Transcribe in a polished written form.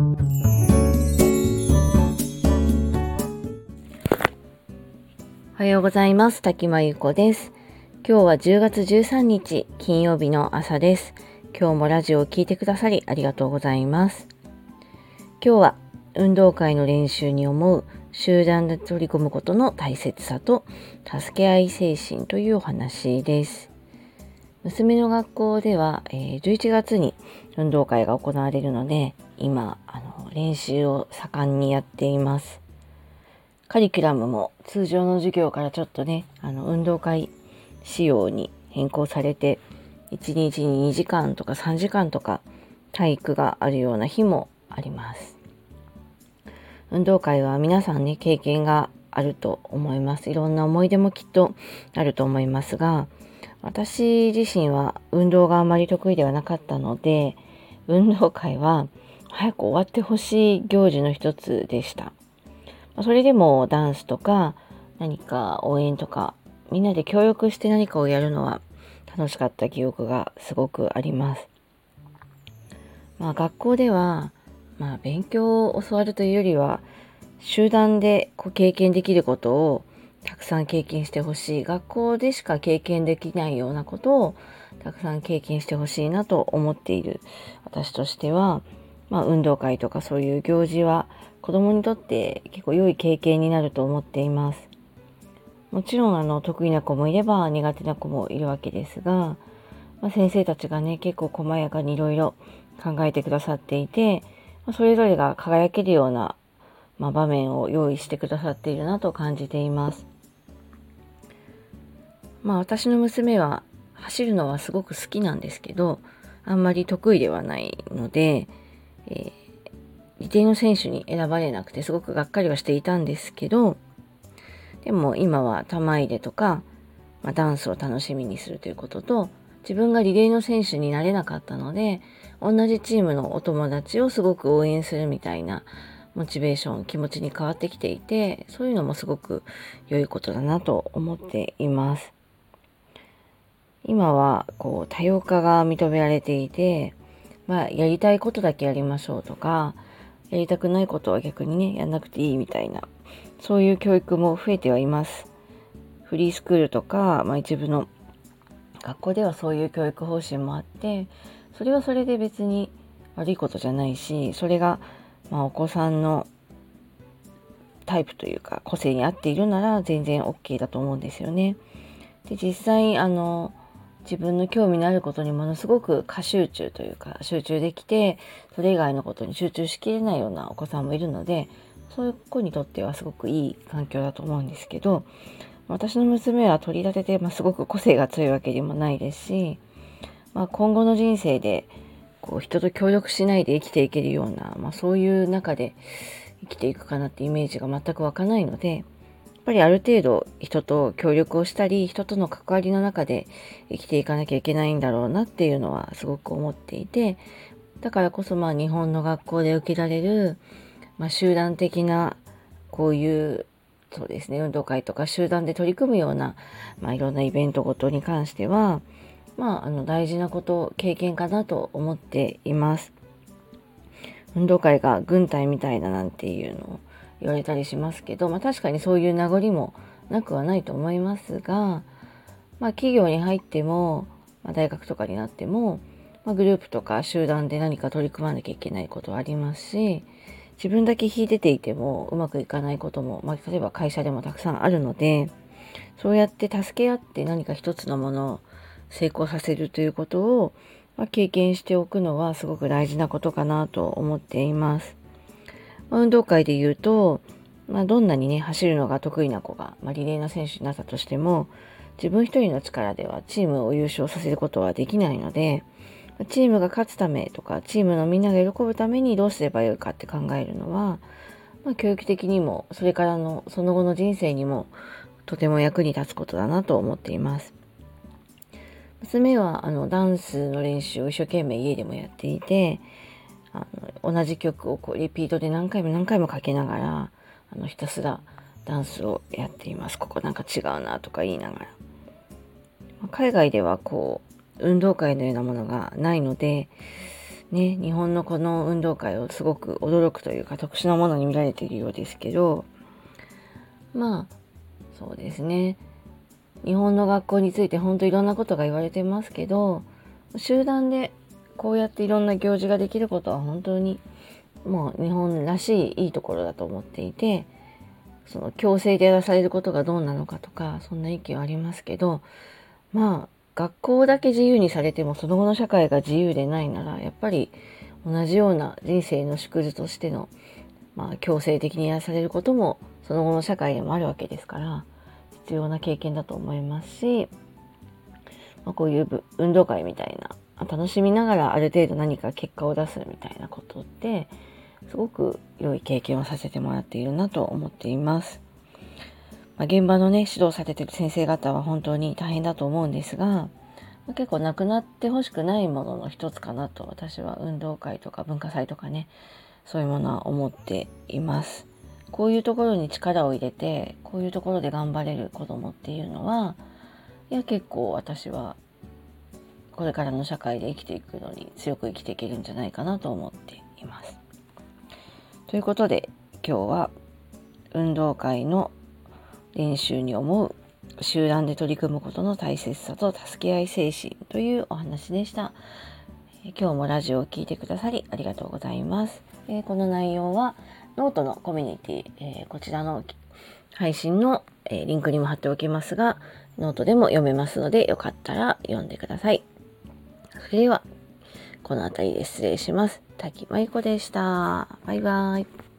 おはようございます。滝真由子です。今日は10月13日金曜日の朝です。今日もラジオを聞いてくださりありがとうございます。今日は運動会の練習に思う集団で取り組むことの大切さと助け合い精神というお話です。娘の学校では、11月に運動会が行われるので、今練習を盛んにやっています。カリキュラムも通常の授業からちょっとね、運動会仕様に変更されて、1日に2時間とか3時間とか体育があるような日もあります。運動会は皆さんね、経験があると思います。いろんな思い出もきっとあると思いますが、私自身は運動があまり得意ではなかったので、運動会は早く終わってほしい行事の一つでした。それでもダンスとか何か応援とかみんなで協力して何かをやるのは楽しかった記憶がすごくあります。学校では、勉強を教わるというよりは集団で経験できることをたくさん経験してほしい。学校でしか経験できないようなことをたくさん経験してほしいなと思っている私としては、運動会とかそういう行事は子供にとって結構良い経験になると思っています。もちろん得意な子もいれば苦手な子もいるわけですが、先生たちがね結構細やかにいろいろ考えてくださっていて、それぞれが輝けるような、場面を用意してくださっているなと感じています。私の娘は走るのはすごく好きなんですけど、あんまり得意ではないので、リレーの選手に選ばれなくてすごくがっかりはしていたんですけど、でも今は玉入れとか、ダンスを楽しみにするということと、自分がリレーの選手になれなかったので同じチームのお友達をすごく応援するみたいなモチベーション、気持ちに変わってきていて、そういうのもすごく良いことだなと思っています。今は多様化が認められていて、やりたいことだけやりましょうとか、やりたくないことは逆にね、やんなくていいみたいな、そういう教育も増えてはいます。フリースクールとか、一部の学校ではそういう教育方針もあって、それはそれで別に悪いことじゃないし、それがお子さんのタイプというか個性に合っているなら全然 OK だと思うんですよね。で、実際自分の興味のあることにものすごく過集中というか集中できて、それ以外のことに集中しきれないようなお子さんもいるので、そういう子にとってはすごくいい環境だと思うんですけど、私の娘は取り立てて、すごく個性が強いわけでもないですし、今後の人生で人と協力しないで生きていけるような、そういう中で生きていくかなってイメージが全く湧かないので、やっぱりある程度人と協力をしたり、人との関わりの中で生きていかなきゃいけないんだろうなっていうのはすごく思っていて、だからこそ日本の学校で受けられる、集団的なこういうそうですね、運動会とか集団で取り組むような、いろんなイベントごとに関しては、大事なこと経験かなと思っています。運動会が軍隊みたいだなんていうのを言われたりしますけど、確かにそういう名残もなくはないと思いますが、企業に入っても、大学とかになっても、グループとか集団で何か取り組まなきゃいけないことはありますし、自分だけ引いてていてもうまくいかないことも、例えば会社でもたくさんあるので、そうやって助け合って何か一つのものを成功させるということを、経験しておくのはすごく大事なことかなと思っています。運動会で言うと、どんなにね走るのが得意な子が、リレーの選手になったとしても、自分一人の力ではチームを優勝させることはできないので、チームが勝つためとかチームのみんなが喜ぶためにどうすればよいかって考えるのは、教育的にもそれからのその後の人生にもとても役に立つことだなと思っています。娘はダンスの練習を一生懸命家でもやっていて、同じ曲をリピートで何回も何回もかけながらひたすらダンスをやっています。ここなんか違うなとか言いながら、海外では運動会のようなものがないので、ね、日本のこの運動会をすごく驚くというか特殊なものに見られているようですけど、まあそうですね、日本の学校について本当いろんなことが言われてますけど、集団でこうやっていろんな行事ができることは本当にもう日本らしいいいところだと思っていて、その強制でやらされることがどうなのかとか、そんな意見はありますけど、まあ学校だけ自由にされてもその後の社会が自由でないなら、やっぱり同じような人生の縮図としての、まあ、強制的にやらされることもその後の社会でもあるわけですから、必要な経験だと思いますし、まあ、こういう運動会みたいな楽しみながらある程度何か結果を出すみたいなことってすごく良い経験をさせてもらっているなと思っています。まあ、現場のね、指導されている先生方は本当に大変だと思うんですが、結構なくなってほしくないものの一つかなと、私は運動会とか文化祭とかね、そういうものは思っています。こういうところに力を入れて、こういうところで頑張れる子どもっていうのは、いや結構私はこれからの社会で生きていくのに強く生きていけるんじゃないかなと思っています。ということで、今日は運動会の練習に思う集団で取り組むことの大切さと助け合い精神というお話でした。今日もラジオを聞いてくださりありがとうございます。この内容はノートのコミュニティ、こちらの配信のリンクにも貼っておきますが、ノートでも読めますので、よかったら読んでください。それではこの辺りで失礼します。滝真由子でした。バイバイ。